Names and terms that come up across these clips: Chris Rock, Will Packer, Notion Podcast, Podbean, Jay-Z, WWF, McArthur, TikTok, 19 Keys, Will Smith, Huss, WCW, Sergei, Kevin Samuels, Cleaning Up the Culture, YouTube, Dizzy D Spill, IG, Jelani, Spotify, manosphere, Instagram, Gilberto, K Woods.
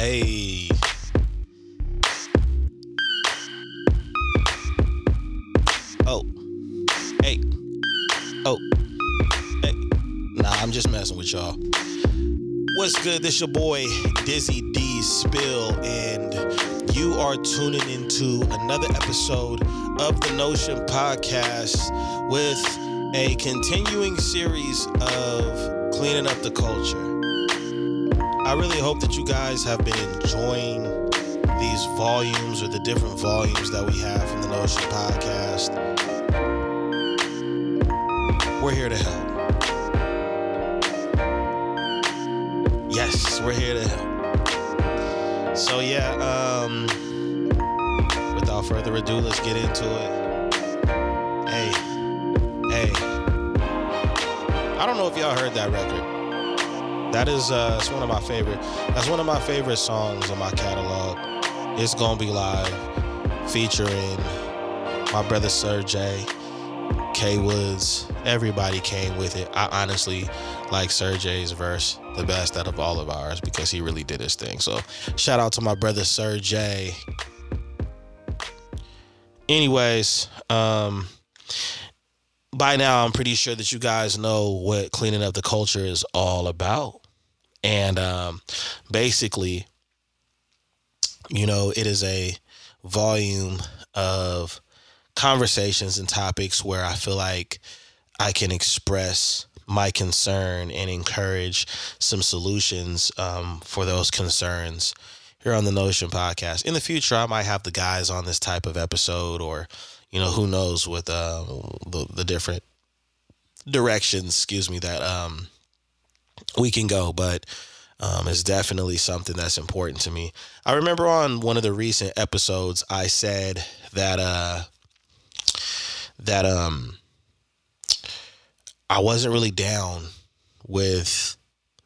Hey. Oh. Hey. Oh. Hey. Nah, I'm just messing with y'all. What's good? This your boy, Dizzy D Spill, and you are tuning into another episode of the Notion Podcast with a continuing series of Cleaning Up the Culture. I really hope that you guys have been enjoying these volumes or the different volumes that we have from the Notion Podcast. We're here to help. Yes, we're here to help. So yeah, without further ado, let's get into it. Hey. I don't know if y'all heard that record. That is it's one of my favorite. That's one of my favorite songs on my catalog. It's Gonna Be Live, featuring my brother Sergei, K Woods. Everybody came with it. I honestly like Sergei's verse the best out of all of ours because he really did his thing. So shout out to my brother Sergei. Anyways, by now I'm pretty sure that you guys know what Cleaning Up the Culture is all about. And basically, you know, it is a volume of conversations and topics where I feel like I can express my concern and encourage some solutions for those concerns here on the Notion Podcast. In the future, I might have the guys on this type of episode, or, you know, who knows with the different directions, that we can go, but it's definitely something that's important to me. I remember on one of the recent episodes, I said that I wasn't really down with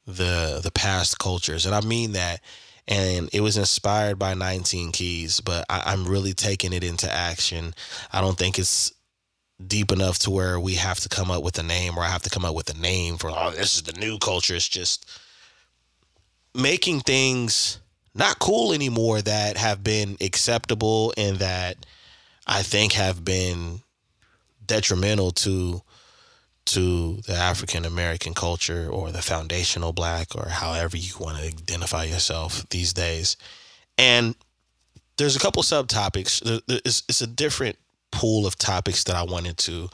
the past cultures, and I mean that. And it was inspired by 19 Keys, but I'm really taking it into action. I don't think it's deep enough to where we have to come up with a name, or I have to come up with a name for, oh, this is the new culture. It's just making things not cool anymore that have been acceptable and that I think have been detrimental to the African American culture, or the foundational Black, or however you want to identify yourself these days. And there's a couple subtopics. It's a different pool of topics that I wanted to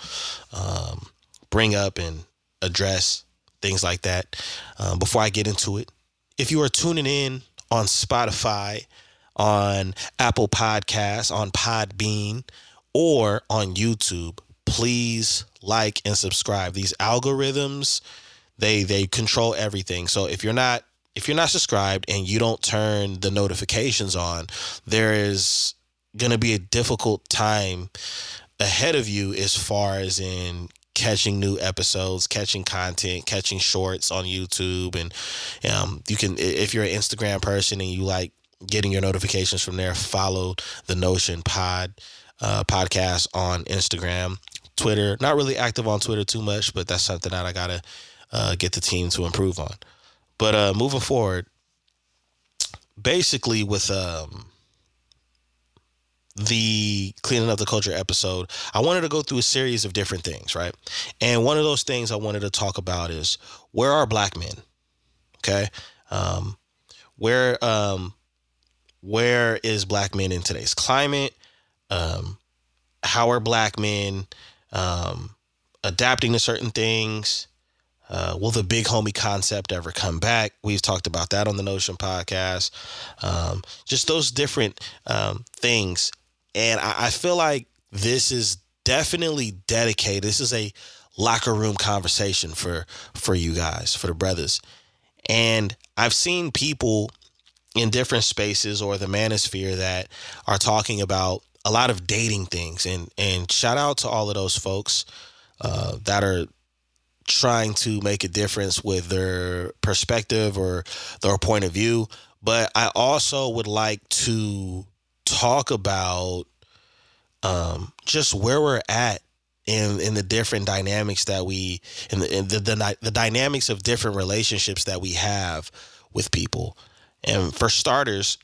bring up and address, things like that. Before I get into it, if you are tuning in on Spotify, on Apple Podcasts, on Podbean, or on YouTube, please like and subscribe. These algorithms, they control everything. So if you're not subscribed and you don't turn the notifications on, there is going to be a difficult time ahead of you as far as in catching new episodes, catching content, catching shorts on YouTube. And you can, if you're an Instagram person and you like getting your notifications from there, follow the Notion podcast on Instagram, Twitter. Not really active on Twitter too much, but that's something that I gotta get the team to improve on. But moving forward, basically with the Cleaning Up the Culture episode, I wanted to go through a series of different things, right? And one of those things I wanted to talk about is, where are Black men? Okay. Where is Black men in today's climate? How are Black men adapting to certain things? Will the big homie concept ever come back? We've talked about that on the Notion Podcast. Just those different things. And I feel like this is definitely dedicated. This is a locker room conversation for you guys, for the brothers. And I've seen people in different spaces or the manosphere that are talking about a lot of dating things. And shout out to all of those folks that are trying to make a difference with their perspective or their point of view. But I also would like to talk about just where we're at in the different dynamics that we, in the dynamics of different relationships that we have with people. And for starters,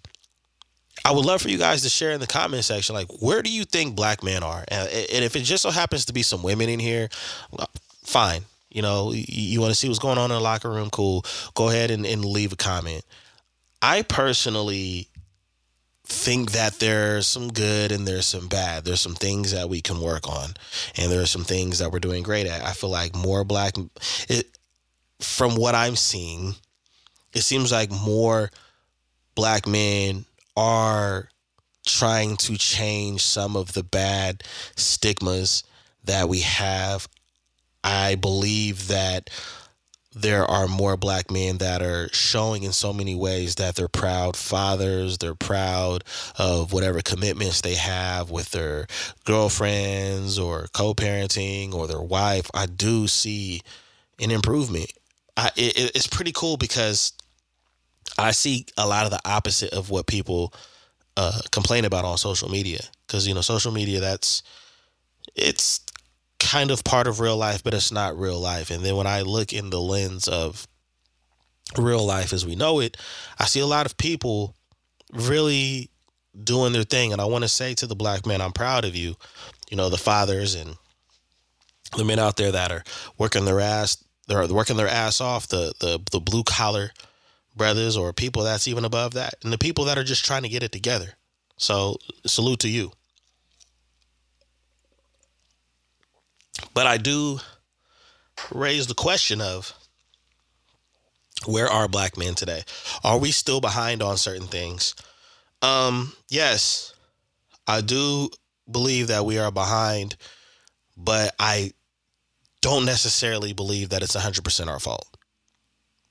I would love for you guys to share in the comment section, like, where do you think black men are? And if it just so happens to be some women in here, fine. You know, you want to see what's going on in the locker room? Cool. Go ahead and leave a comment. I personally think that there's some good and there's some bad. There's some things that we can work on, and there are some things that we're doing great at. I feel like more black, from what I'm seeing, it seems like more black men are trying to change some of the bad stigmas that we have. I believe that there are more black men that are showing in so many ways that they're proud fathers, they're proud of whatever commitments they have with their girlfriends or co-parenting or their wife. I do see an improvement. It's pretty cool because I see a lot of the opposite of what people complain about on social media, because, you know, social media, it's kind of part of real life, but it's not real life. And then when I look in the lens of real life as we know it, I see a lot of people really doing their thing. And I want to say to the black men, I'm proud of you. You know, the fathers and the men out there that are working their ass off, the blue collar brothers or people that's even above that, and the people that are just trying to get it together. So salute to you. But I do raise the question of, where are black men today? Are we still behind on certain things? Yes, I do believe that we are behind, but I don't necessarily believe that it's 100% our fault.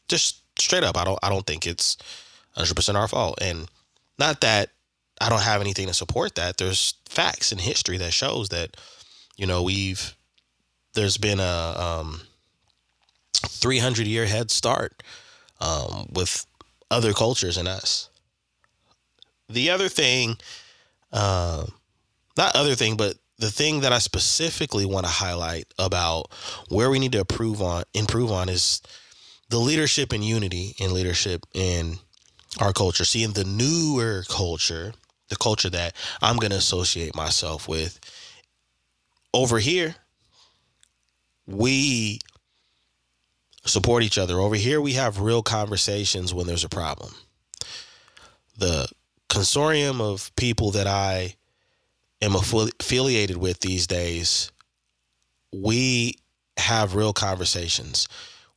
Just straight up, I don't think it's 100% our fault. And not that I don't have anything to support that. There's facts in history that shows that, you know, there's been a 300-year head start with other cultures and us. The other thing, but the thing that I specifically want to highlight about where we need to improve on is the leadership and unity in leadership in our culture. Seeing the newer culture, the culture that I'm going to associate myself with over here, we support each other. Over here, we have real conversations when there's a problem. The consortium of people that I am affiliated with these days, we have real conversations.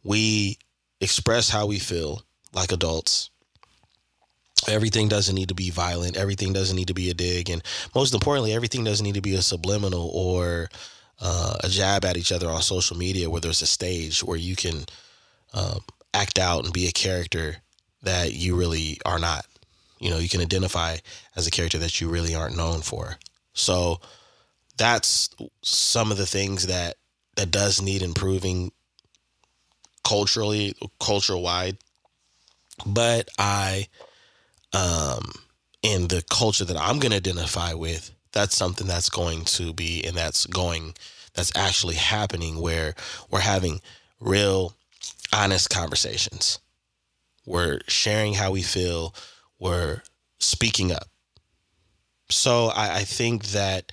We express how we feel like adults. Everything doesn't need to be violent. Everything doesn't need to be a dig. And most importantly, everything doesn't need to be a subliminal or a jab at each other on social media, where there's a stage where you can act out and be a character that you really are not. You know, you can identify as a character that you really aren't known for. So that's some of the things that does need improving culturally, culture-wide. But I, in the culture that I'm going to identify with, that's something that's going to be, and that's actually happening, where we're having real, honest conversations. We're sharing how we feel. We're speaking up. So I think that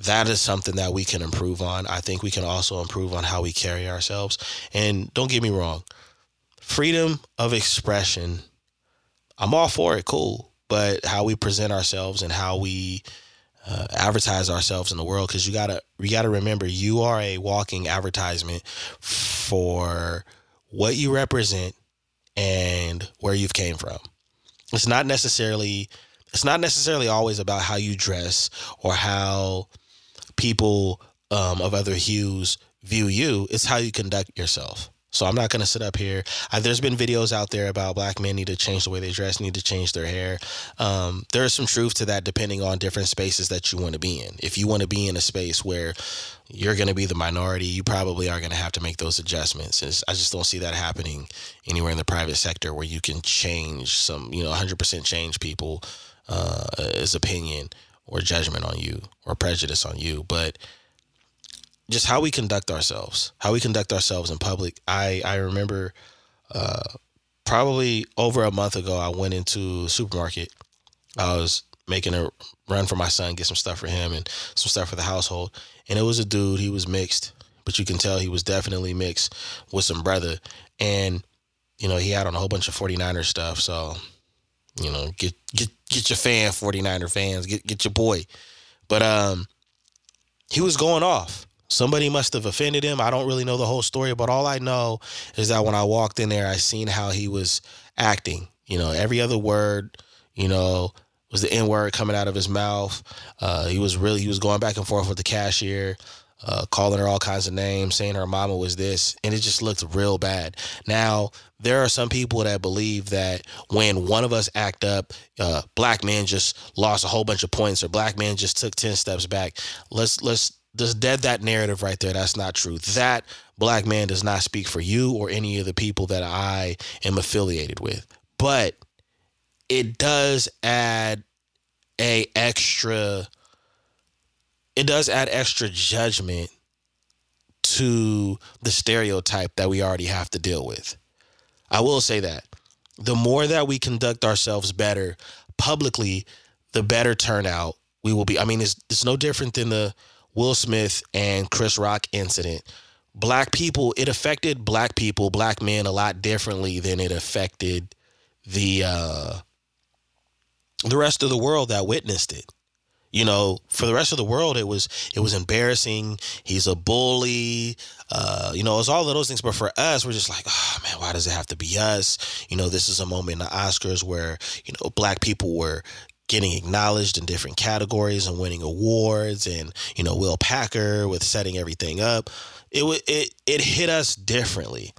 is something that we can improve on. I think we can also improve on how we carry ourselves. And don't get me wrong, freedom of expression, I'm all for it. Cool. But how we present ourselves and how we advertise ourselves in the world, because you gotta remember, you are a walking advertisement for what you represent and where you've came from. It's not necessarily always about how you dress or how people of other hues view you. It's how you conduct yourself. So I'm not going to sit up here. There's been videos out there about black men need to change the way they dress, need to change their hair. There is some truth to that, depending on different spaces that you want to be in. If you want to be in a space where you're going to be the minority, you probably are going to have to make those adjustments. I just don't see that happening anywhere in the private sector, where you can change 100% change people's opinion or judgment on you or prejudice on you. But just how we conduct ourselves in public. I remember probably over a month ago, I went into a supermarket. I was making a run for my son, get some stuff for him and some stuff for the household. And it was a dude, he was mixed, but you can tell he was definitely mixed with some brother. And, you know, he had on a whole bunch of 49er stuff. So, you know, get your fan, 49er fans, get your boy. But he was going off. Somebody must have offended him. I don't really know the whole story, but all I know is that when I walked in there, I seen how he was acting. You know, every other word, you know, was the N-word coming out of his mouth. He was going back and forth with the cashier, calling her all kinds of names, saying her mama was this, and it just looked real bad. Now, there are some people that believe that when one of us act up, black men just lost a whole bunch of points or black men just took 10 steps back. Let's just dead that narrative right there. That's not true. That black man does not speak for you or any of the people that I am affiliated with. But it does add extra judgment to the stereotype that we already have to deal with. I will say that the more that we conduct ourselves better publicly, the better turnout we will be. I mean, it's no different than the Will Smith and Chris Rock incident. Black people, it affected black people, black men a lot differently than it affected the rest of the world that witnessed it. You know, for the rest of the world, it was embarrassing. He's a bully. You know, it's all of those things. But for us, we're just like, oh, man, why does it have to be us? You know, this is a moment in the Oscars where, you know, black people were getting acknowledged in different categories and winning awards. And, you know, Will Packer with setting everything up. It hit us differently.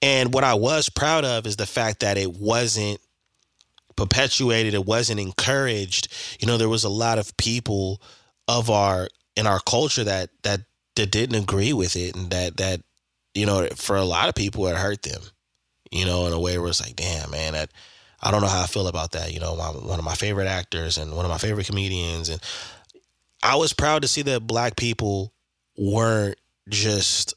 And what I was proud of is the fact that it wasn't perpetuated, it wasn't encouraged. You know, there was a lot of people in our culture that didn't agree with it, and that you know, for a lot of people it hurt them, you know, in a way where it's like, damn, man, I don't know how I feel about that. You know, one of my favorite actors and one of my favorite comedians, and I was proud to see that black people weren't just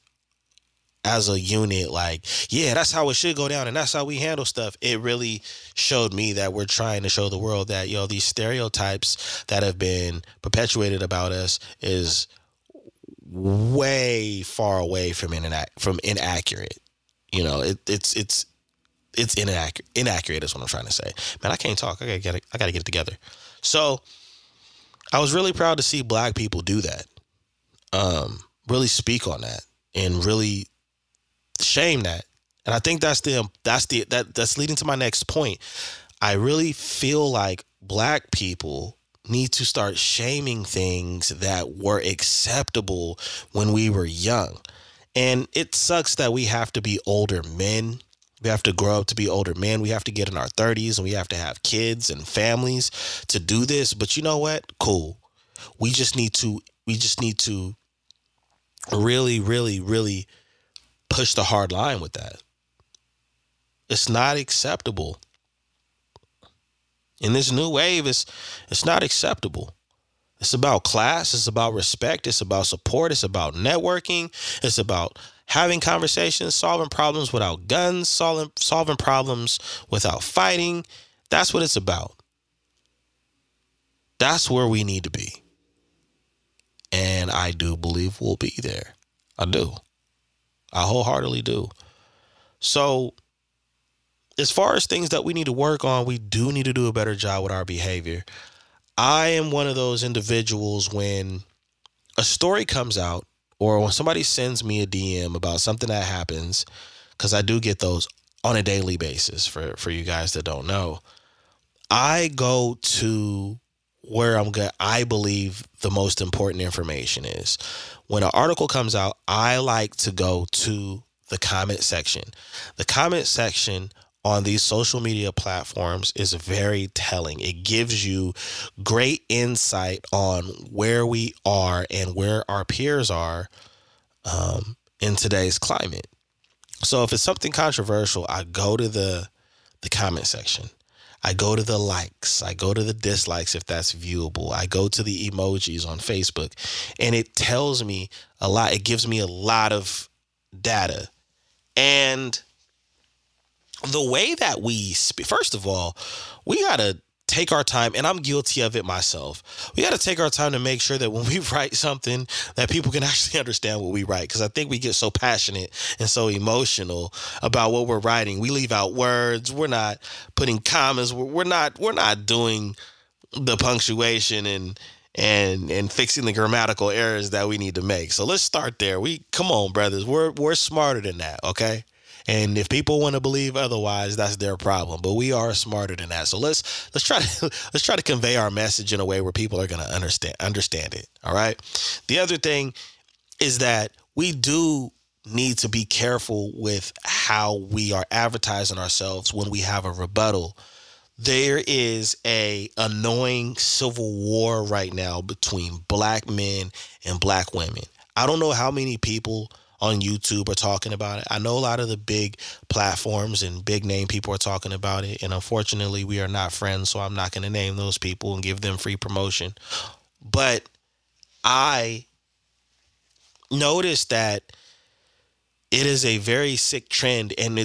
as a unit, like, yeah, that's how it should go down and that's how we handle stuff. It really showed me that we're trying to show the world that, you know, these stereotypes that have been perpetuated about us is way far away from inaccurate. You know, it's inaccurate. Inaccurate is what I'm trying to say. Man, I can't talk. I gotta get it together. So I was really proud to see black people do that. Really speak on that and really shame that. And I think that's leading to my next point. I really feel like black people need to start shaming things that were acceptable when we were young. And it sucks that we have to be older men. We have to grow up to be older men. We have to get in our 30s and we have to have kids and families to do this. But you know what? Cool. We just need to really, really, really push the hard line with that. It's not acceptable. In this new wave, it's not acceptable. It's about class. It's about respect. It's about support. It's about networking. It's about having conversations, solving problems without guns, solving problems without fighting. That's what it's about. That's where we need to be. And I do believe we'll be there. I do. I wholeheartedly do. So as far as things that we need to work on, we do need to do a better job with our behavior. I am one of those individuals, when a story comes out or when somebody sends me a DM about something that happens, because I do get those on a daily basis for you guys that don't know, I go to where I believe the most important information is. When an article comes out, I like to go to the comment section. The comment section on these social media platforms is very telling. It gives you great insight on where we are and where our peers are in today's climate. So if it's something controversial, I go to the comment section. I go to the likes. I go to the dislikes if that's viewable. I go to the emojis on Facebook, and it tells me a lot. It gives me a lot of data. And the way that we speak, first of all, we got to take our time, and I'm guilty of it myself. We got to take our time to make sure that when we write something that people can actually understand what we write, because I think we get so passionate and so emotional about what we're writing. We leave out words. We're not putting commas. We're not doing the punctuation and fixing the grammatical errors that we need to make. So let's start there. Come on, brothers. We're smarter than that, okay? And if people want to believe otherwise, that's their problem. But we are smarter than that. So let's try to convey our message in a way where people are going to understand it. All right. The other thing is that we do need to be careful with how we are advertising ourselves when we have a rebuttal. There is an annoying civil war right now between black men and black women. I don't know how many people on YouTube are talking about it. I know a lot of the big platforms and big name people are talking about it. And unfortunately, we are not friends, so I'm not going to name those people and give them free promotion. But I noticed that it is a very sick trend, and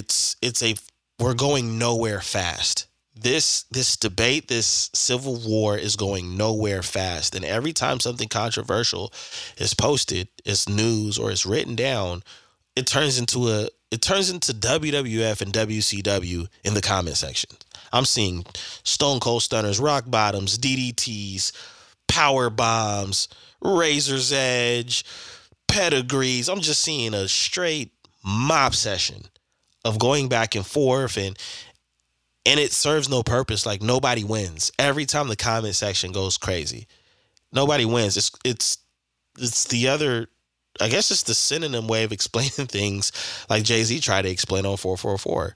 we're going nowhere fast. This debate, this civil war is going nowhere fast. And every time something controversial is posted, it's news or it's written down, it turns into WWF and WCW in the comment section. I'm seeing Stone Cold Stunners, Rock Bottoms, DDTs, Power Bombs, Razor's Edge, Pedigrees. I'm just seeing a straight mob session of going back and forth, and it serves no purpose. Like, nobody wins. Every time the comment section goes crazy, nobody wins. It's the other, I guess it's the synonym way of explaining things, like Jay-Z tried to explain on 444.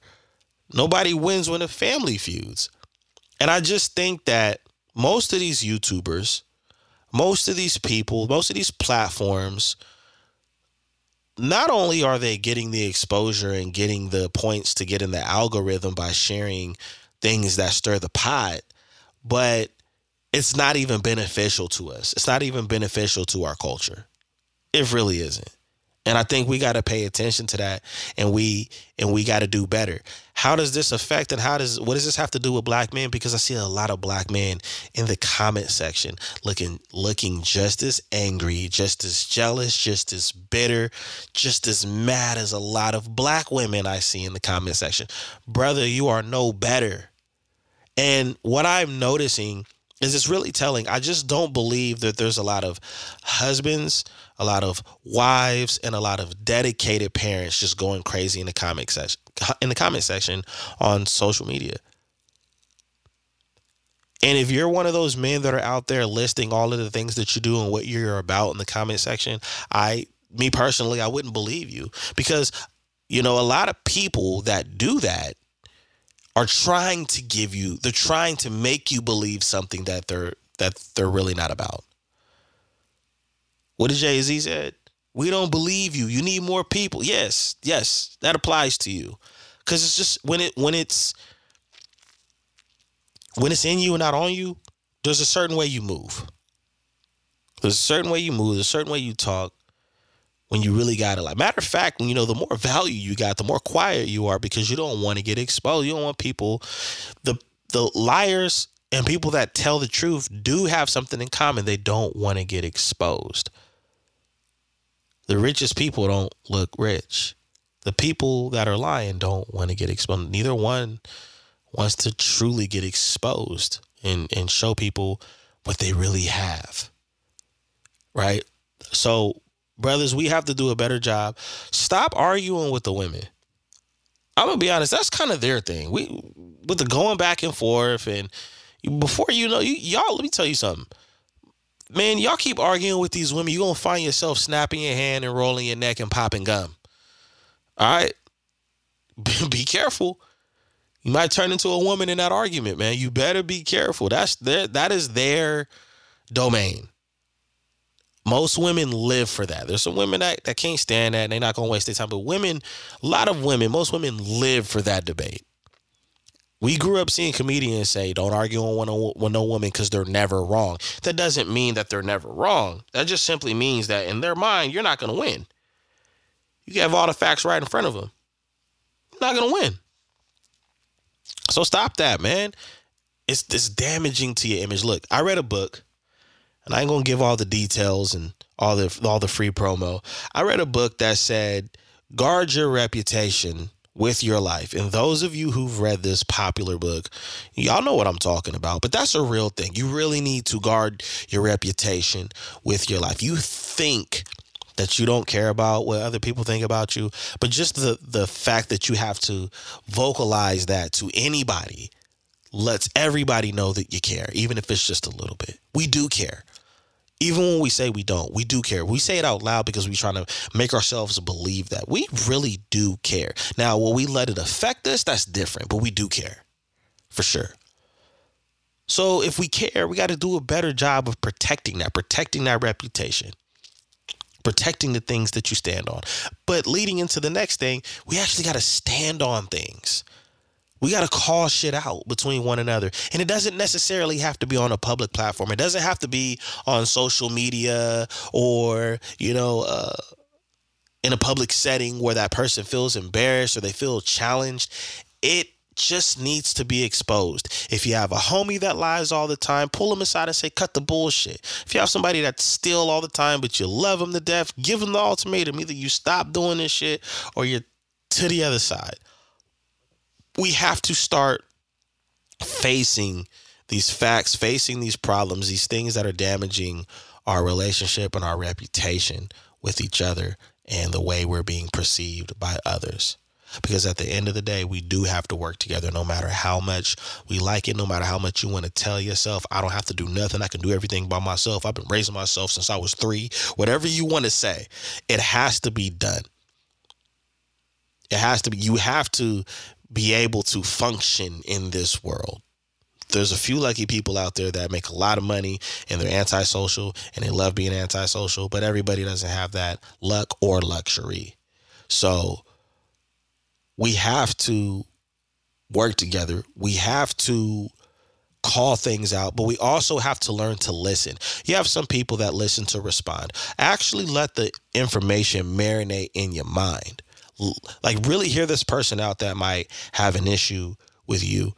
Nobody wins when a family feuds. And I just think that most of these YouTubers, most of these people, most of these platforms, not only are they getting the exposure and getting the points to get in the algorithm by sharing things that stir the pot, but it's not even beneficial to us. It's not even beneficial to our culture. It really isn't. And I think we got to pay attention to that, and we got to do better. How does this affect, and what does this have to do with black men? Because I see a lot of black men in the comment section looking just as angry, just as jealous, just as bitter, just as mad as a lot of black women I see in the comment section. Brother, you are no better. And what I'm noticing is it's really telling. I just don't believe that there's a lot of husbands, a lot of wives, and a lot of dedicated parents just going crazy in the comment section on social media. And if you're one of those men that are out there listing all of the things that you do and what you're about in the comment section, I wouldn't believe you, because, you know, a lot of people that do that are trying to make you believe something that they're really not about. What did Jay-Z said? We don't believe you. You need more people. Yes, that applies to you. Because it's just when it's in you and not on you, there's a certain way you move. There's a certain way you move. There's a certain way you talk. When you really got it, like, matter of fact, you know, the more value you got, the more quiet you are, because you don't want to get exposed. You don't want people, the liars and people that tell the truth do have something in common. They don't want to get exposed. The richest people don't look rich. The people that are lying don't want to get exposed. Neither one wants to truly get exposed and show people what they really have. Right? So, brothers, we have to do a better job. Stop arguing with the women. I'm going to be honest. That's kind of their thing. With the going back and forth, and before you know, y'all, let me tell you something. Man, y'all keep arguing with these women, you're going to find yourself snapping your hand and rolling your neck and popping gum. All right? Be careful. You might turn into a woman in that argument, man. You better be careful. That is their domain. Most women live for that. There's some women that can't stand that, and they're not going to waste their time. But women, a lot of women, most women live for that debate. We grew up seeing comedians say, don't argue with no woman because they're never wrong. That doesn't mean that they're never wrong. That just simply means that in their mind, you're not going to win. You have all the facts right in front of them. You're not going to win. So stop that, man. It's damaging to your image. Look, I read a book, and I ain't gonna give all the details and all the free promo. I read a book that said, guard your reputation with your life. And those of you who've read this popular book, y'all know what I'm talking about, but that's a real thing. You really need to guard your reputation with your life. You think that you don't care about what other people think about you, but just the fact that you have to vocalize that to anybody lets everybody know that you care, even if it's just a little bit. We do care. Even when we say we don't, we do care. We say it out loud because we're trying to make ourselves believe that we really do care. Now, will we let it affect us? That's different, but we do care for sure. So if we care, we got to do a better job of protecting that reputation, protecting the things that you stand on. But leading into the next thing, we actually got to stand on things. We got to call shit out between one another. And it doesn't necessarily have to be on a public platform. It doesn't have to be on social media or, in a public setting where that person feels embarrassed or they feel challenged. It just needs to be exposed. If you have a homie that lies all the time, pull him aside and say, cut the bullshit. If you have somebody that steals all the time, but you love him to death, give him the ultimatum. Either you stop doing this shit or you're to the other side. We have to start facing these facts, facing these problems, these things that are damaging our relationship and our reputation with each other and the way we're being perceived by others. Because at the end of the day, we do have to work together no matter how much we like it, no matter how much you want to tell yourself, I don't have to do nothing. I can do everything by myself. I've been raising myself since I was 3. Whatever you want to say, it has to be done. It has to be. You have to be able to function in this world. There's a few lucky people out there that make a lot of money and they're antisocial and they love being antisocial, but everybody doesn't have that luck or luxury. So we have to work together. We have to call things out, but we also have to learn to listen. You have some people that listen to respond. Actually let the information marinate in your mind. Like really hear this person out that might have an issue with you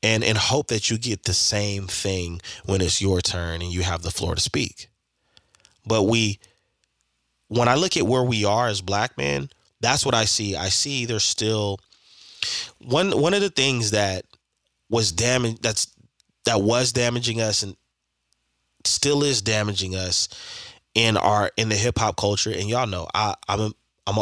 and hope that you get the same thing when it's your turn and you have the floor to speak. But when I look at where we are as black men, that's what I see. I see there's still one of the things that was damaged, that was damaging us and still is damaging us in the hip hop culture. And y'all know I'm an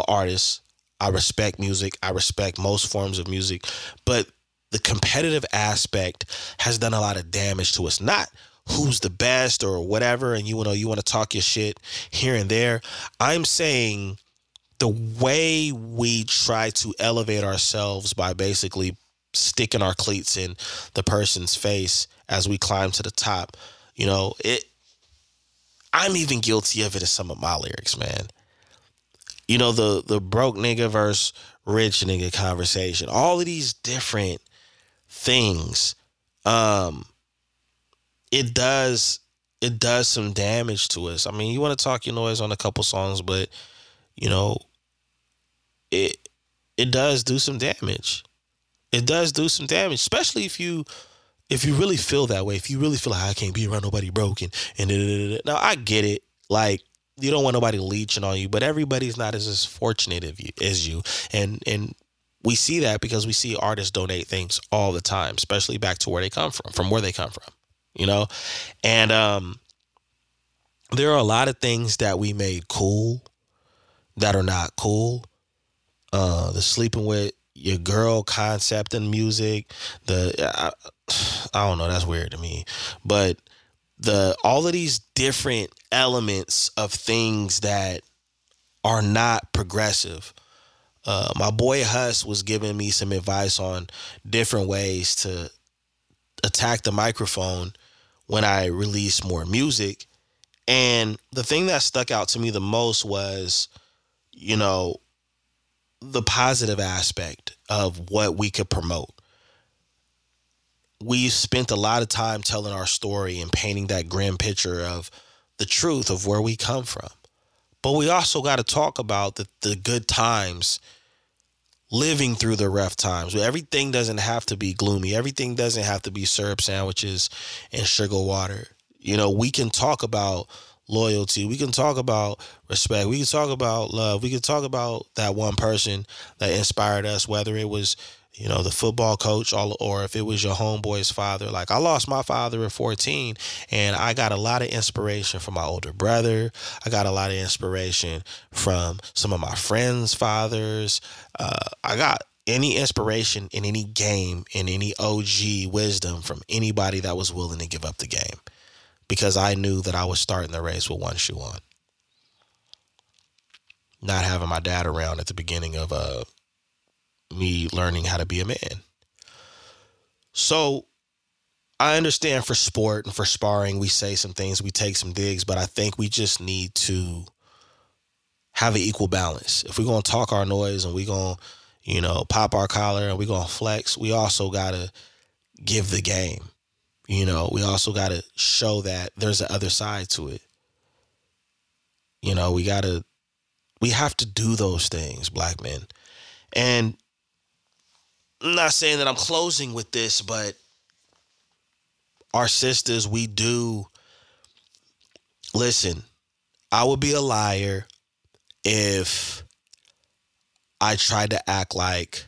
artist. I respect music. I respect most forms of music, but the competitive aspect has done a lot of damage to us. Not who's the best or whatever, and you want to talk your shit here and there. I'm saying the way we try to elevate ourselves by basically sticking our cleats in the person's face as we climb to the top. I'm even guilty of it in some of my lyrics, man. The broke nigga versus rich nigga conversation, all of these different things. It does some damage to us. I mean, you want to talk your noise on a couple songs, but it does do some damage. It does do some damage, especially if you really feel that way, if you really feel like I can't be around nobody broken and da, da, da, da. Now I get it. Like, you don't want nobody leeching on you, but everybody's not as fortunate as you. And we see that because we see artists donate things all the time, especially back to where they come from where they come from, And there are a lot of things that we made cool that are not cool. The sleeping with your girl concept in music, I don't know, that's weird to me, but all of these different elements of things that are not progressive. My boy Huss was giving me some advice on different ways to attack the microphone when I release more music. And the thing that stuck out to me the most was, the positive aspect of what we could promote. We've spent a lot of time telling our story and painting that grim picture of the truth of where we come from. But we also got to talk about the good times living through the rough times. Everything doesn't have to be gloomy. Everything doesn't have to be syrup sandwiches and sugar water. You know, we can talk about loyalty. We can talk about respect. We can talk about love. We can talk about that one person that inspired us, whether it was, you know, the football coach or if it was your homeboy's father. Like, I lost my father at 14, and I got a lot of inspiration from my older brother. I got a lot of inspiration from some of my friends' fathers. I got any inspiration in any game, in any OG wisdom from anybody that was willing to give up the game, because I knew that I was starting the race with one shoe on. Not having my dad around at the beginning of me learning how to be a man. So I understand for sport and for sparring, we say some things, we take some digs, but I think we just need to have an equal balance. If we're going to talk our noise and we're going to, you know, pop our collar and we're going to flex, we also got to give the game. You know, we also got to show that there's an other side to it. You know, we have to do those things, black men. And I'm not saying that I'm closing with this, but our sisters, we do. Listen, I would be a liar if I tried to act like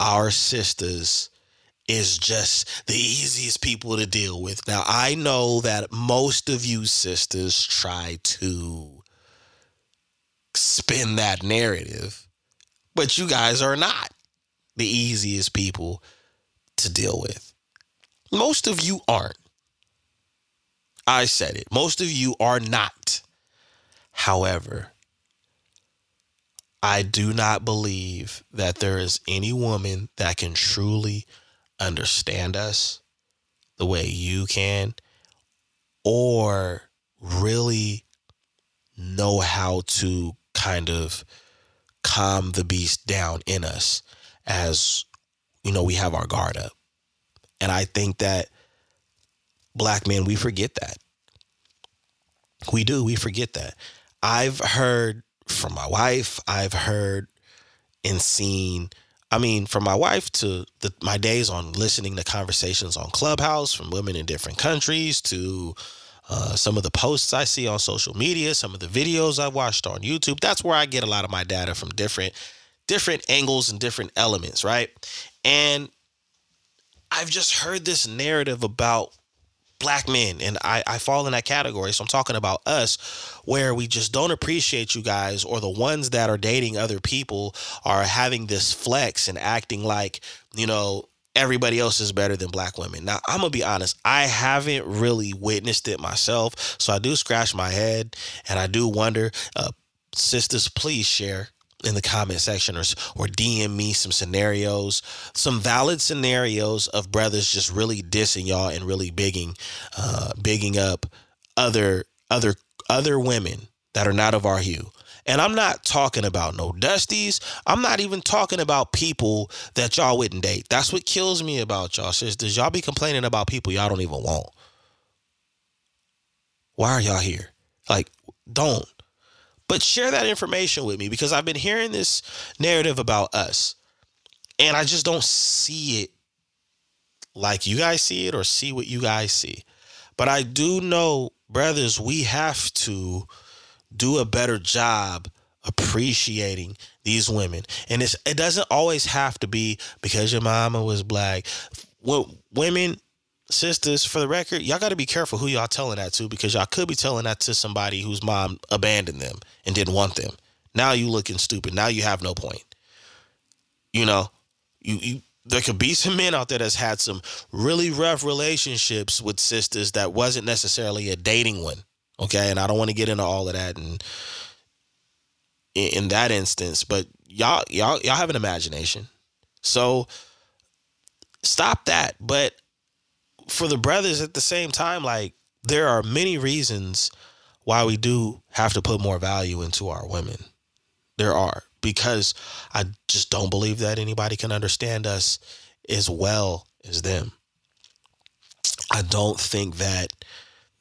our sisters is just the easiest people to deal with. Now, I know that most of you sisters try to spin that narrative, but you guys are not the easiest people to deal with. Most of you aren't. I said it. Most of you are not. However, I do not believe that there is any woman that can truly understand us the way you can, or really know how to kind of calm the beast down in us as, you know, we have our guard up. And I think that black men, we forget that. We do. We forget that. I've heard from my wife. I've heard and seen, I mean, from my wife to my days on listening to conversations on Clubhouse from women in different countries to some of the posts I see on social media, some of the videos I've watched on YouTube. That's where I get a lot of my data from, different angles and different elements, right? And I've just heard this narrative about black men, and I fall in that category. So I'm talking about us, where we just don't appreciate you guys, or the ones that are dating other people are having this flex and acting like, you know, everybody else is better than black women. Now, I'm going to be honest. I haven't really witnessed it myself. So I do scratch my head and I do wonder, sisters, please share in the comment section or DM me some scenarios, some valid scenarios of brothers just really dissing y'all and really bigging up other women that are not of our hue. And I'm not talking about no dusties. I'm not even talking about people that y'all wouldn't date. That's what kills me about y'all sisters. Y'all be complaining about people y'all don't even want. Why are y'all here? Like, don't. But share that information with me, because I've been hearing this narrative about us, and I just don't see it like you guys see it or see what you guys see. But I do know, brothers, we have to do a better job appreciating these women. And it doesn't always have to be because your mama was black. Well, women, sisters, for the record, y'all got to be careful who y'all telling that to, because y'all could be telling that to somebody whose mom abandoned them and didn't want them. Now you looking stupid. Now you have no point. You know, you there could be some men out there that's had some really rough relationships with sisters that wasn't necessarily a dating one. Okay, and I don't want to get into all of that and in that instance, but y'all have an imagination. So stop that. But for the brothers at the same time, like, there are many reasons why we do have to put more value into our women. There are, because I just don't believe that anybody can understand us as well as them. I don't think that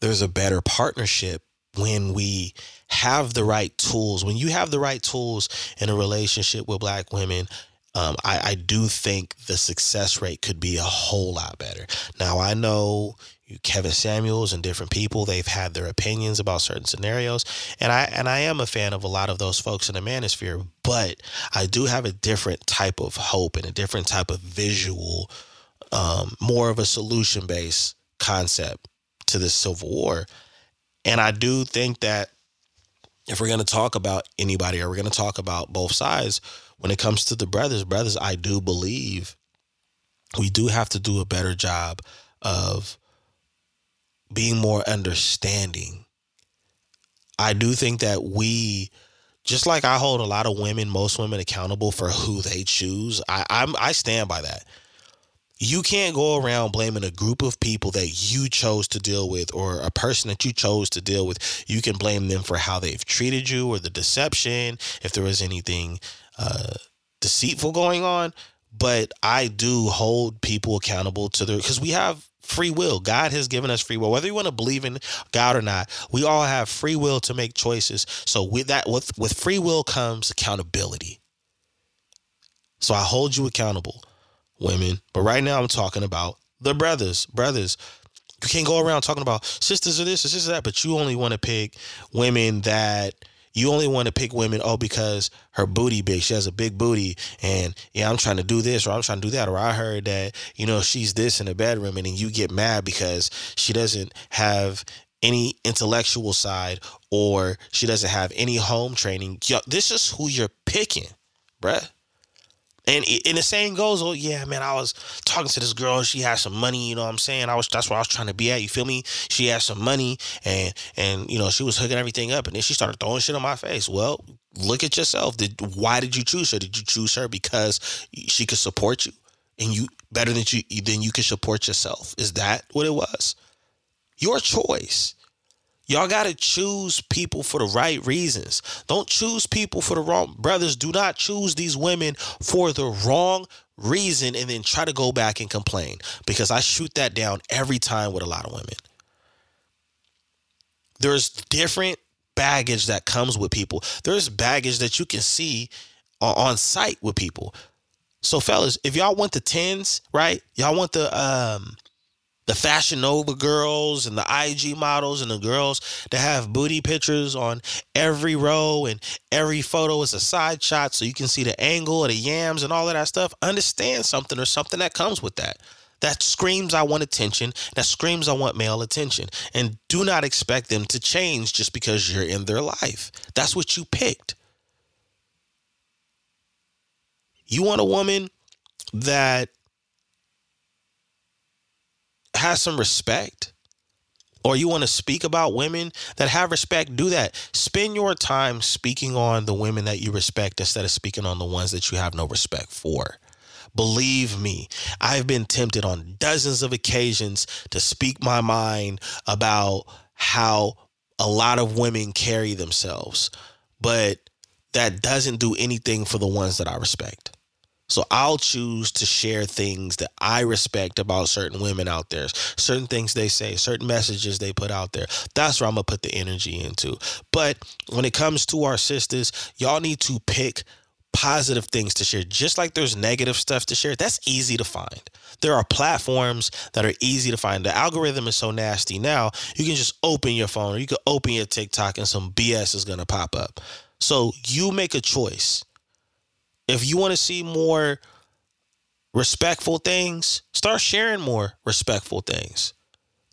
there's a better partnership when we have the right tools. When you have the right tools in a relationship with black women, I do think the success rate could be a whole lot better. Now, I know Kevin Samuels and different people, they've had their opinions about certain scenarios. And I am a fan of a lot of those folks in the manosphere, but I do have a different type of hope and a different type of visual, more of a solution-based concept to this civil war. And I do think that if we're going to talk about anybody or we're going to talk about both sides, when it comes to the brothers, I do believe we do have to do a better job of being more understanding. I do think that we, just like I hold a lot of women, most women accountable for who they choose. I stand by that. You can't go around blaming a group of people that you chose to deal with or a person that you chose to deal with. You can blame them for how they've treated you or the deception, if there was anything deceitful going on. But I do hold people accountable to their, because we have free will. God has given us free will. Whether you want to believe in God or not, we all have free will to make choices. So with that, with free will comes accountability. So I hold you accountable, women. But right now I'm talking about the brothers. Brothers, you can't go around talking about sisters or this or sisters or that, but you only want to pick women that you only want to pick women, oh, because her booty big. She has a big booty, and yeah, I'm trying to do this, or I'm trying to do that, or I heard that, you know, she's this in the bedroom, and then you get mad because she doesn't have any intellectual side, or she doesn't have any home training. Yo, this is who you're picking, bruh. And the same goes, oh, yeah, man, I was talking to this girl. She has some money, you know what I'm saying? That's where I was trying to be at, you feel me? She has some money, and you know, she was hooking everything up, and then she started throwing shit on my face. Well, look at yourself. Why did you choose her? Did you choose her because she could support you? And you better than you could support yourself? Is that what it was? Your choice. Y'all got to choose people for the right reasons. Don't choose people for the wrong. Brothers, do not choose these women for the wrong reason and then try to go back and complain, because I shoot that down every time with a lot of women. There's different baggage that comes with people. There's baggage that you can see on site with people. So, fellas, if y'all want the 10s, right, y'all want the Fashion Nova girls and the IG models and the girls that have booty pictures on every row, and every photo is a side shot so you can see the angle of the yams and all of that stuff. Understand something or something that comes with that. That screams, I want attention. That screams, I want male attention. And do not expect them to change just because you're in their life. That's what you picked. You want a woman that has some respect, or you want to speak about women that have respect, do that. Spend your time speaking on the women that you respect instead of speaking on the ones that you have no respect for. Believe me, I've been tempted on dozens of occasions to speak my mind about how a lot of women carry themselves, but that doesn't do anything for the ones that I respect. So I'll choose to share things that I respect about certain women out there, certain things they say, certain messages they put out there. That's where I'm going to put the energy into. But when it comes to our sisters, y'all need to pick positive things to share. Just like there's negative stuff to share, that's easy to find. There are platforms that are easy to find. The algorithm is so nasty now, you can just open your phone or you can open your TikTok and some BS is going to pop up. So you make a choice. If you want to see more respectful things, start sharing more respectful things.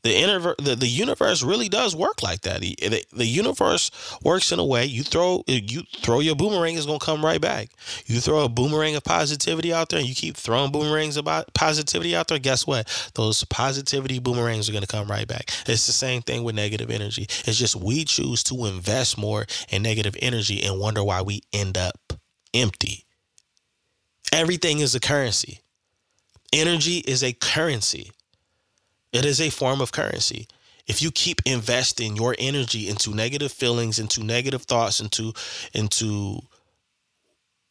The universe really does work like that. The universe works in a way. You throw your boomerang, it's going to come right back. You throw a boomerang of positivity out there and you keep throwing boomerangs about positivity out there. Guess what? Those positivity boomerangs are going to come right back. It's the same thing with negative energy. It's just we choose to invest more in negative energy and wonder why we end up empty. Everything is a currency. Energy is a currency. It is a form of currency. If you keep investing your energy into negative feelings, into negative thoughts, into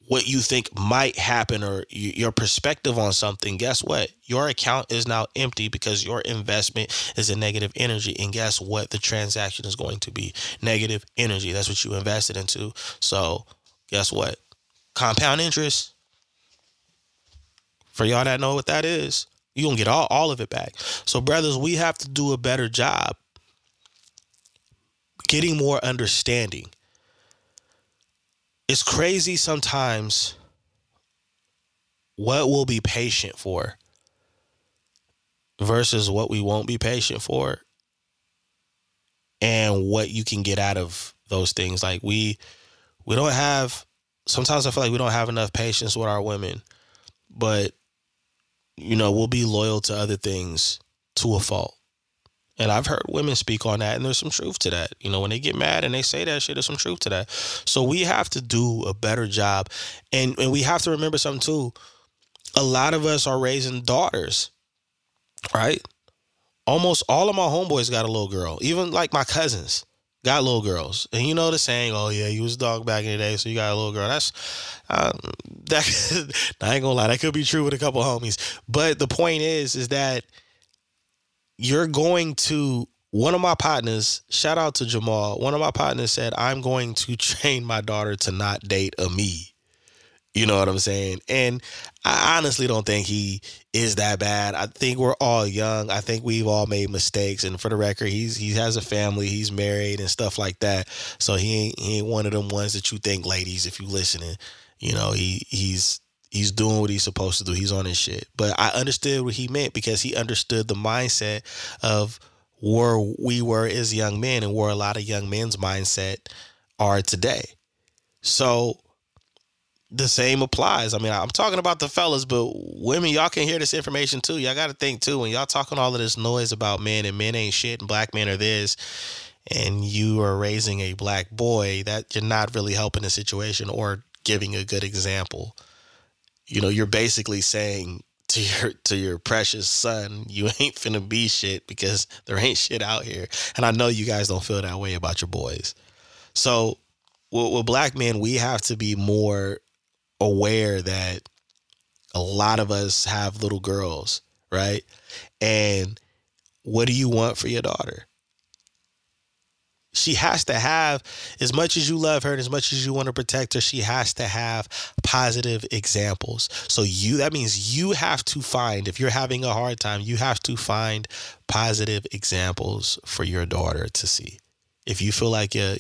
what you think might happen or your perspective on something, guess what? Your account is now empty because your investment is in negative energy. And guess what? The transaction is going to be negative energy. That's what you invested into. So guess what? Compound interest. For y'all that know what that is, you don't get all of it back. So brothers, we have to do a better job getting more understanding. It's crazy sometimes what we'll be patient for versus what we won't be patient for and what you can get out of those things. Like we don't have, sometimes I feel like we don't have enough patience with our women, but you know, we'll be loyal to other things to a fault. And I've heard women speak on that, and there's some truth to that. You know, when they get mad and they say that shit, there's some truth to that. So we have to do a better job. And we have to remember something too. A lot of us are raising daughters, right? Almost all of my homeboys got a little girl. Even like my cousins got little girls. And you know the saying, oh yeah, you was a dog back in the day, so you got a little girl. That's I ain't gonna lie, that could be true with a couple homies. But the point is that you're going to, one of my partners, shout out to Jamal, one of my partners said, I'm going to train my daughter to not date a me. You know what I'm saying? And I honestly don't think he is that bad. I think we're all young. I think we've all made mistakes. And for the record, he has a family. He's married and stuff like that. So he ain't one of them ones that you think, ladies, if you listening, you know, he's doing what he's supposed to do. He's on his shit. But I understood what he meant because he understood the mindset of where we were as young men and where a lot of young men's mindset are today. So the same applies. I mean, I'm talking about the fellas, but women, y'all can hear this information too. Y'all got to think too. When y'all talking all of this noise about men and men ain't shit and black men are this, and you are raising a black boy, that you're not really helping the situation or giving a good example. You know, you're basically saying to your precious son, you ain't finna be shit because there ain't shit out here. And I know you guys don't feel that way about your boys. So with black men, we have to be more aware that a lot of us have little girls, right? And what do you want for your daughter? She has to have, as much as you love her and as much as you want to protect her, she has to have positive examples. So that means you have to find, if you're having a hard time, you have to find positive examples for your daughter to see. If you feel like your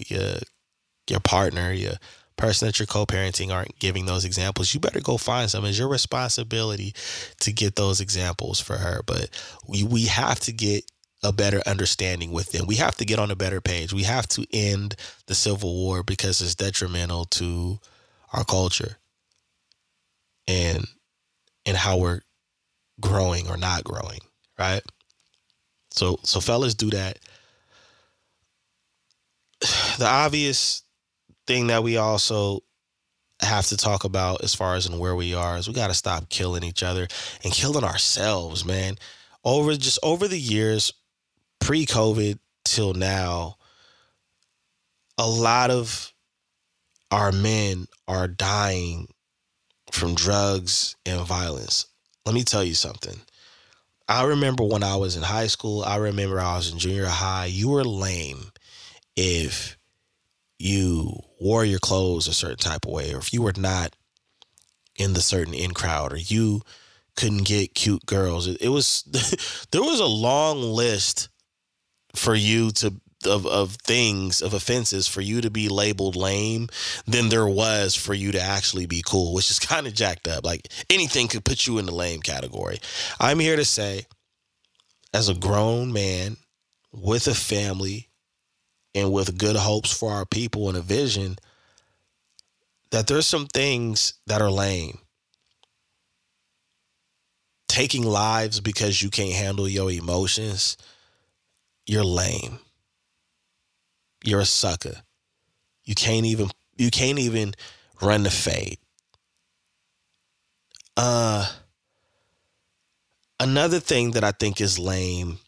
partner, your person that you're co-parenting aren't giving those examples, you better go find some. It's your responsibility to get those examples for her. But we have to get a better understanding with them. We have to get on a better page. We have to end the Civil War because it's detrimental to our culture and how we're growing or not growing, right? So fellas, do that. The obvious thing that we also have to talk about as far as in where we are is we got to stop killing each other and killing ourselves, man. Over the years, pre-COVID till now, a lot of our men are dying from drugs and violence. Let me tell you something. I remember when I was in high school, I remember I was in junior high, you were lame if you wore your clothes a certain type of way, or if you were not in the certain in crowd, or you couldn't get cute girls. It was there was a long list for you to of things, of offenses for you to be labeled lame than there was for you to actually be cool, which is kind of jacked up. Like anything could put you in the lame category. I'm here to say, as a grown man with a family and with good hopes for our people and a vision, that there's some things that are lame. Taking lives because you can't handle your emotions, you're lame. You're a sucker. You can't even run the fade. Another thing that I think is lame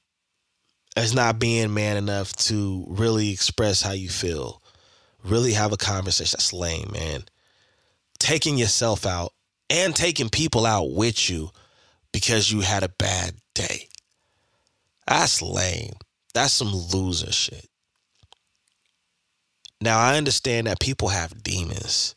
is not being man enough to really express how you feel, really have a conversation. That's lame, man. Taking yourself out and taking people out with you because you had a bad day. That's lame. That's some loser shit. Now, I understand that people have demons.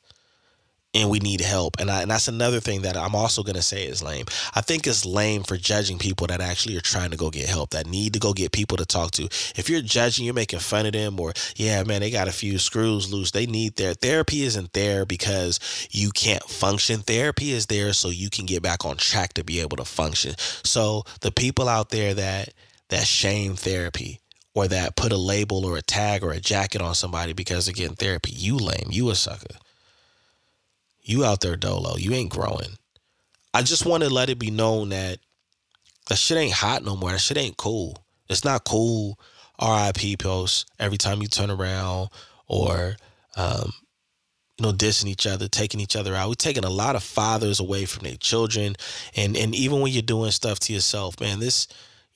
and we need help. And that's another thing that I'm also going to say is lame. I think it's lame for judging people that actually are trying to go get help, that need to go get people to talk to. If you're judging, you're making fun of them, or, yeah, man, they got a few screws loose. They need their therapy isn't there because you can't function. Therapy is there so you can get back on track to be able to function. So the people out there that shame therapy, or that put a label or a tag or a jacket on somebody because they're getting therapy, you lame, you a sucker. You out there dolo, you ain't growing. I just want to let it be known that that shit ain't hot no more. That shit ain't cool. It's not cool. RIP posts every time you turn around, or dissing each other, taking each other out. We're taking a lot of fathers away from their children, and even when you're doing stuff to yourself, man, this.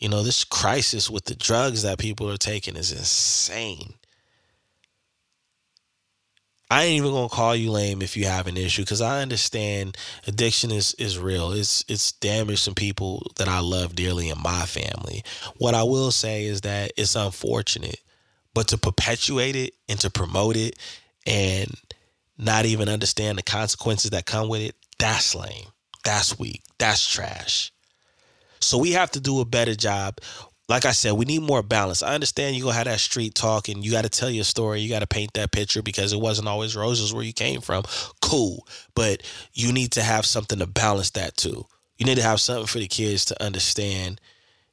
This crisis with the drugs that people are taking is insane. I ain't even going to call you lame if you have an issue, because I understand addiction is real. It's damaged some people that I love dearly in my family. What I will say is that it's unfortunate, but to perpetuate it and to promote it and not even understand the consequences that come with it, that's lame. That's weak. That's trash. So we have to do a better job. Like I said, we need more balance. I understand you're going to have that street talk and you got to tell your story. You got to paint that picture because it wasn't always roses where you came from. Cool. But you need to have something to balance that too. You need to have something for the kids to understand,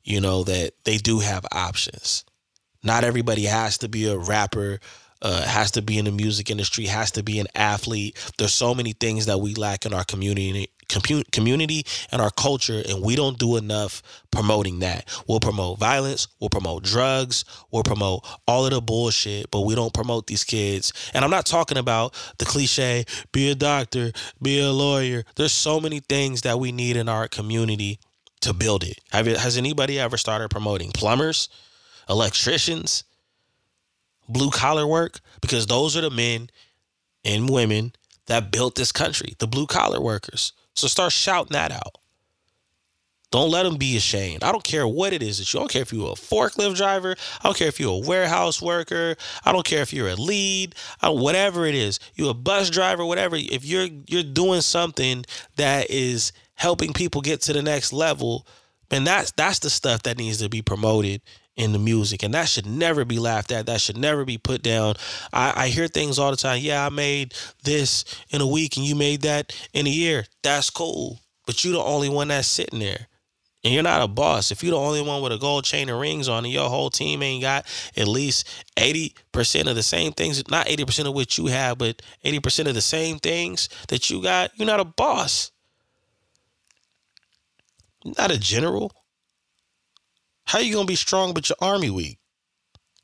that they do have options. Not everybody has to be a rapper, has to be in the music industry, has to be an athlete. There's so many things that we lack in our community and our culture, and we don't do enough promoting that. We'll promote violence, we'll promote drugs, we'll promote all of the bullshit, but we don't promote these kids. And I'm not talking about the cliche, be a doctor, be a lawyer. There's so many things that we need in our community to build it. Has anybody ever started promoting plumbers, electricians, blue collar work? Because those are the men and women that built this country, the blue collar workers. So start shouting that out. Don't let them be ashamed. I don't care what it is that you. I don't care if you're a forklift driver. I don't care if you're a warehouse worker. I don't care if you're a lead. Whatever it is, you're a bus driver. Whatever. If you're doing something that is helping people get to the next level, then that's the stuff that needs to be promoted in the music, and that should never be laughed at. That should never be put down. I hear things all the time. Yeah, I made this in a week and you made that in a year. That's cool, but you're the only one that's sitting there, and you're not a boss. If you're the only one with a gold chain and rings on and your whole team ain't got at least 80% of the same things, not 80% of what you have, but 80% of the same things that you got, you're not a boss. You're not a general. How you going to be strong but your army weak?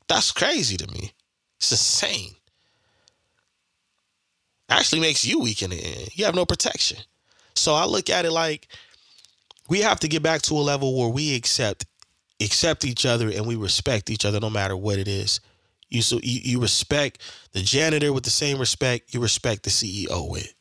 That's crazy to me. It's insane. Actually makes you weak in the end. You have no protection. So I look at it like we have to get back to a level where we accept each other and we respect each other no matter what it is. You respect the janitor with the same respect you respect the CEO with.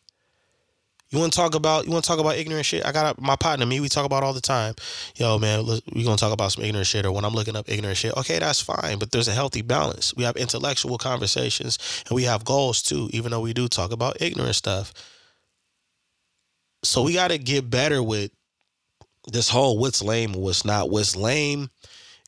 You want to talk about ignorant shit? I got my partner, me, we talk about all the time. Yo, man, we're going to talk about some ignorant shit, or when I'm looking up ignorant shit. Okay, that's fine, but there's a healthy balance. We have intellectual conversations, and we have goals too, even though we do talk about ignorant stuff. So we got to get better with this whole what's lame and what's not. What's lame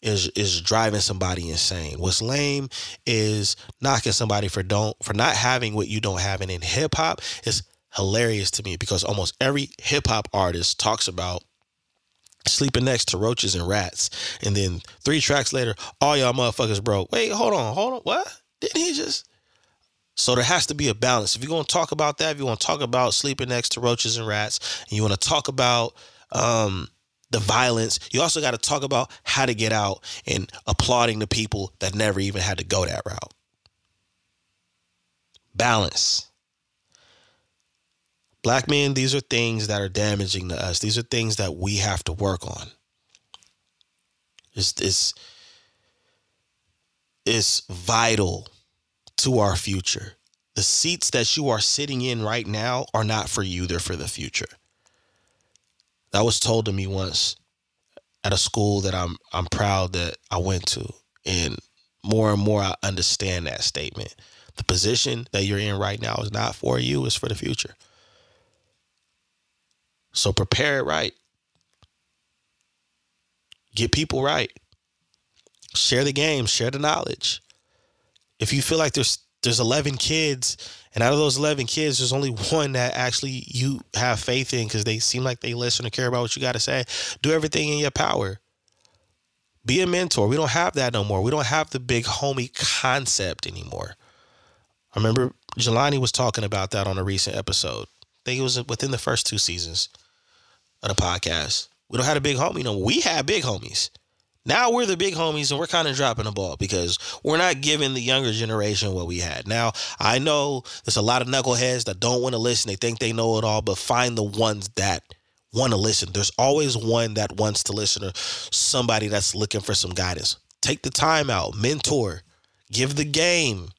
is driving somebody insane. What's lame is knocking somebody for not having what you don't have. And in hip-hop, it's hilarious to me because almost every hip hop artist talks about sleeping next to roaches and rats. And then 3 tracks later, all y'all motherfuckers broke. Wait, hold on. What? Didn't he just? So there has to be a balance. If you're going to talk about that, if you want to talk about sleeping next to roaches and rats, and you want to talk about the violence, you also got to talk about how to get out and applauding the people that never even had to go that route. Balance. Black men, these are things that are damaging to us. These are things that we have to work on. It's vital to our future. The seats that you are sitting in right now are not for you. They're for the future. That was told to me once at a school that I'm proud that I went to. And more I understand that statement. The position that you're in right now is not for you. It's for the future. So prepare it right. Get people right. Share the game. Share the knowledge. If you feel like there's 11 kids, and out of those 11 kids, there's only one that actually you have faith in because they seem like they listen or care about what you got to say, do everything in your power. Be a mentor. We don't have that no more. We don't have the big homie concept anymore. I remember Jelani was talking about that on a recent episode. I think it was within the first 2 seasons of the podcast. We don't have a big homie no more. We had big homies. Now we're the big homies, and we're kind of dropping the ball because we're not giving the younger generation what we had. Now, I know there's a lot of knuckleheads that don't want to listen. They think they know it all, but find the ones that want to listen. There's always one that wants to listen or somebody that's looking for some guidance. Take the time out. Mentor. Give the game.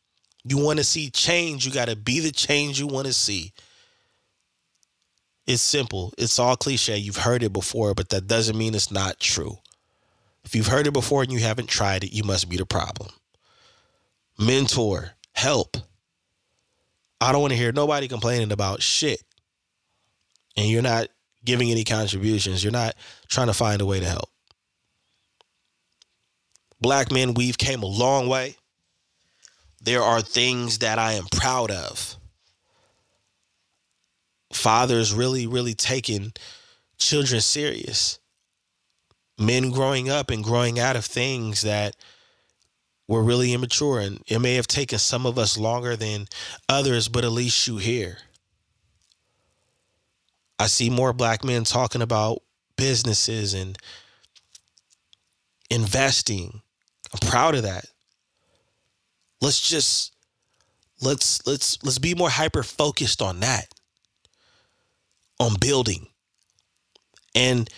You want to see change. You got to be the change you want to see. It's simple. It's all cliche. You've heard it before, but that doesn't mean it's not true. If you've heard it before and you haven't tried it, you must be the problem. Mentor, help. I don't want to hear nobody complaining about shit. And you're not giving any contributions. You're not trying to find a way to help. Black men, we've came a long way. There are things that I am proud of. Fathers really, really taking children serious. Men growing up and growing out of things that were really immature, and it may have taken some of us longer than others, but at least you hear. I see more black men talking about businesses and investing. I'm proud of that. Let's be more hyper focused on that, on building. And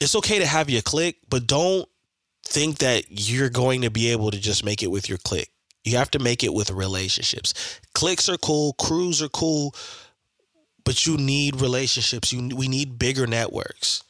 it's okay to have your click, but don't think that you're going to be able to just make it with your click. You have to make it with relationships. Clicks are cool. Crews are cool. But you need relationships. We need bigger networks.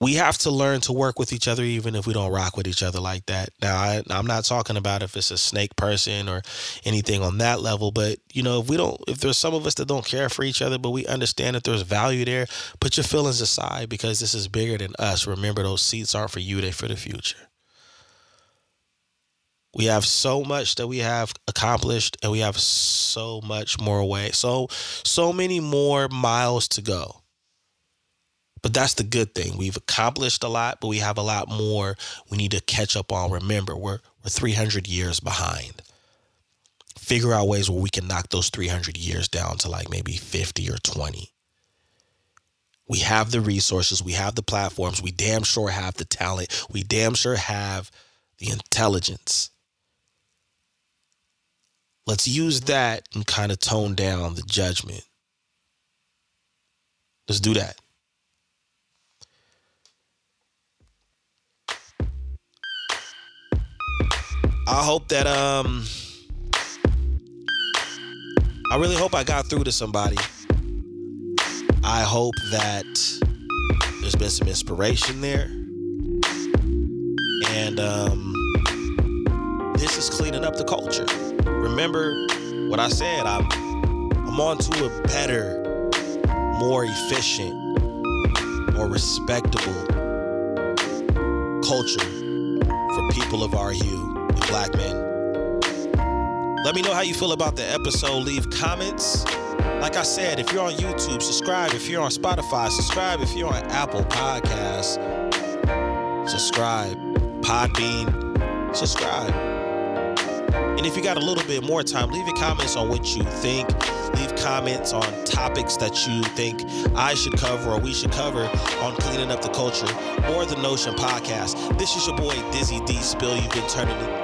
We have to learn to work with each other, even if we don't rock with each other like that. Now, I'm not talking about if it's a snake person or anything on that level. But, you know, if there's some of us that don't care for each other, but we understand that there's value there, put your feelings aside because this is bigger than us. Remember, those seats aren't for you. They're for the future. We have so much that we have accomplished, and we have so much more away. So many more miles to go. But that's the good thing. We've accomplished a lot, but we have a lot more we need to catch up on. Remember, we're 300 years behind. Figure out ways where we can knock those 300 years down to like maybe 50 or 20. We have the resources. We have the platforms. We damn sure have the talent. We damn sure have the intelligence. Let's use that and kind of tone down the judgment. Let's do that. I hope that, I really hope I got through to somebody. I hope that there's been some inspiration there. And this is Cleaning Up the Culture. Remember what I said, I'm on to a better, more efficient, more respectable culture for people of our hue. Black men. Let me know how you feel about the episode. Leave comments. Like I said, if you're on YouTube, subscribe. If you're on Spotify, subscribe. If you're on Apple Podcasts, subscribe. Podbean, subscribe. And if you got a little bit more time, leave your comments on what you think. Leave comments on topics that you think I should cover or we should cover on Cleaning Up the Culture or the Notion Podcast. This is your boy, Dizzy D Spill. You've been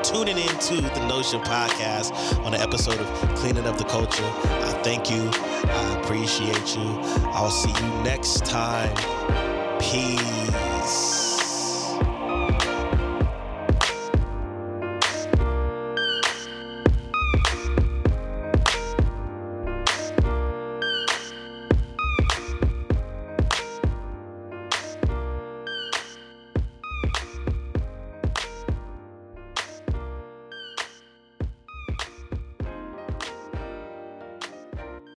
tuning into the Notion Podcast on an episode of Cleaning Up the Culture. I thank you. I appreciate you. I'll see you next time. Peace.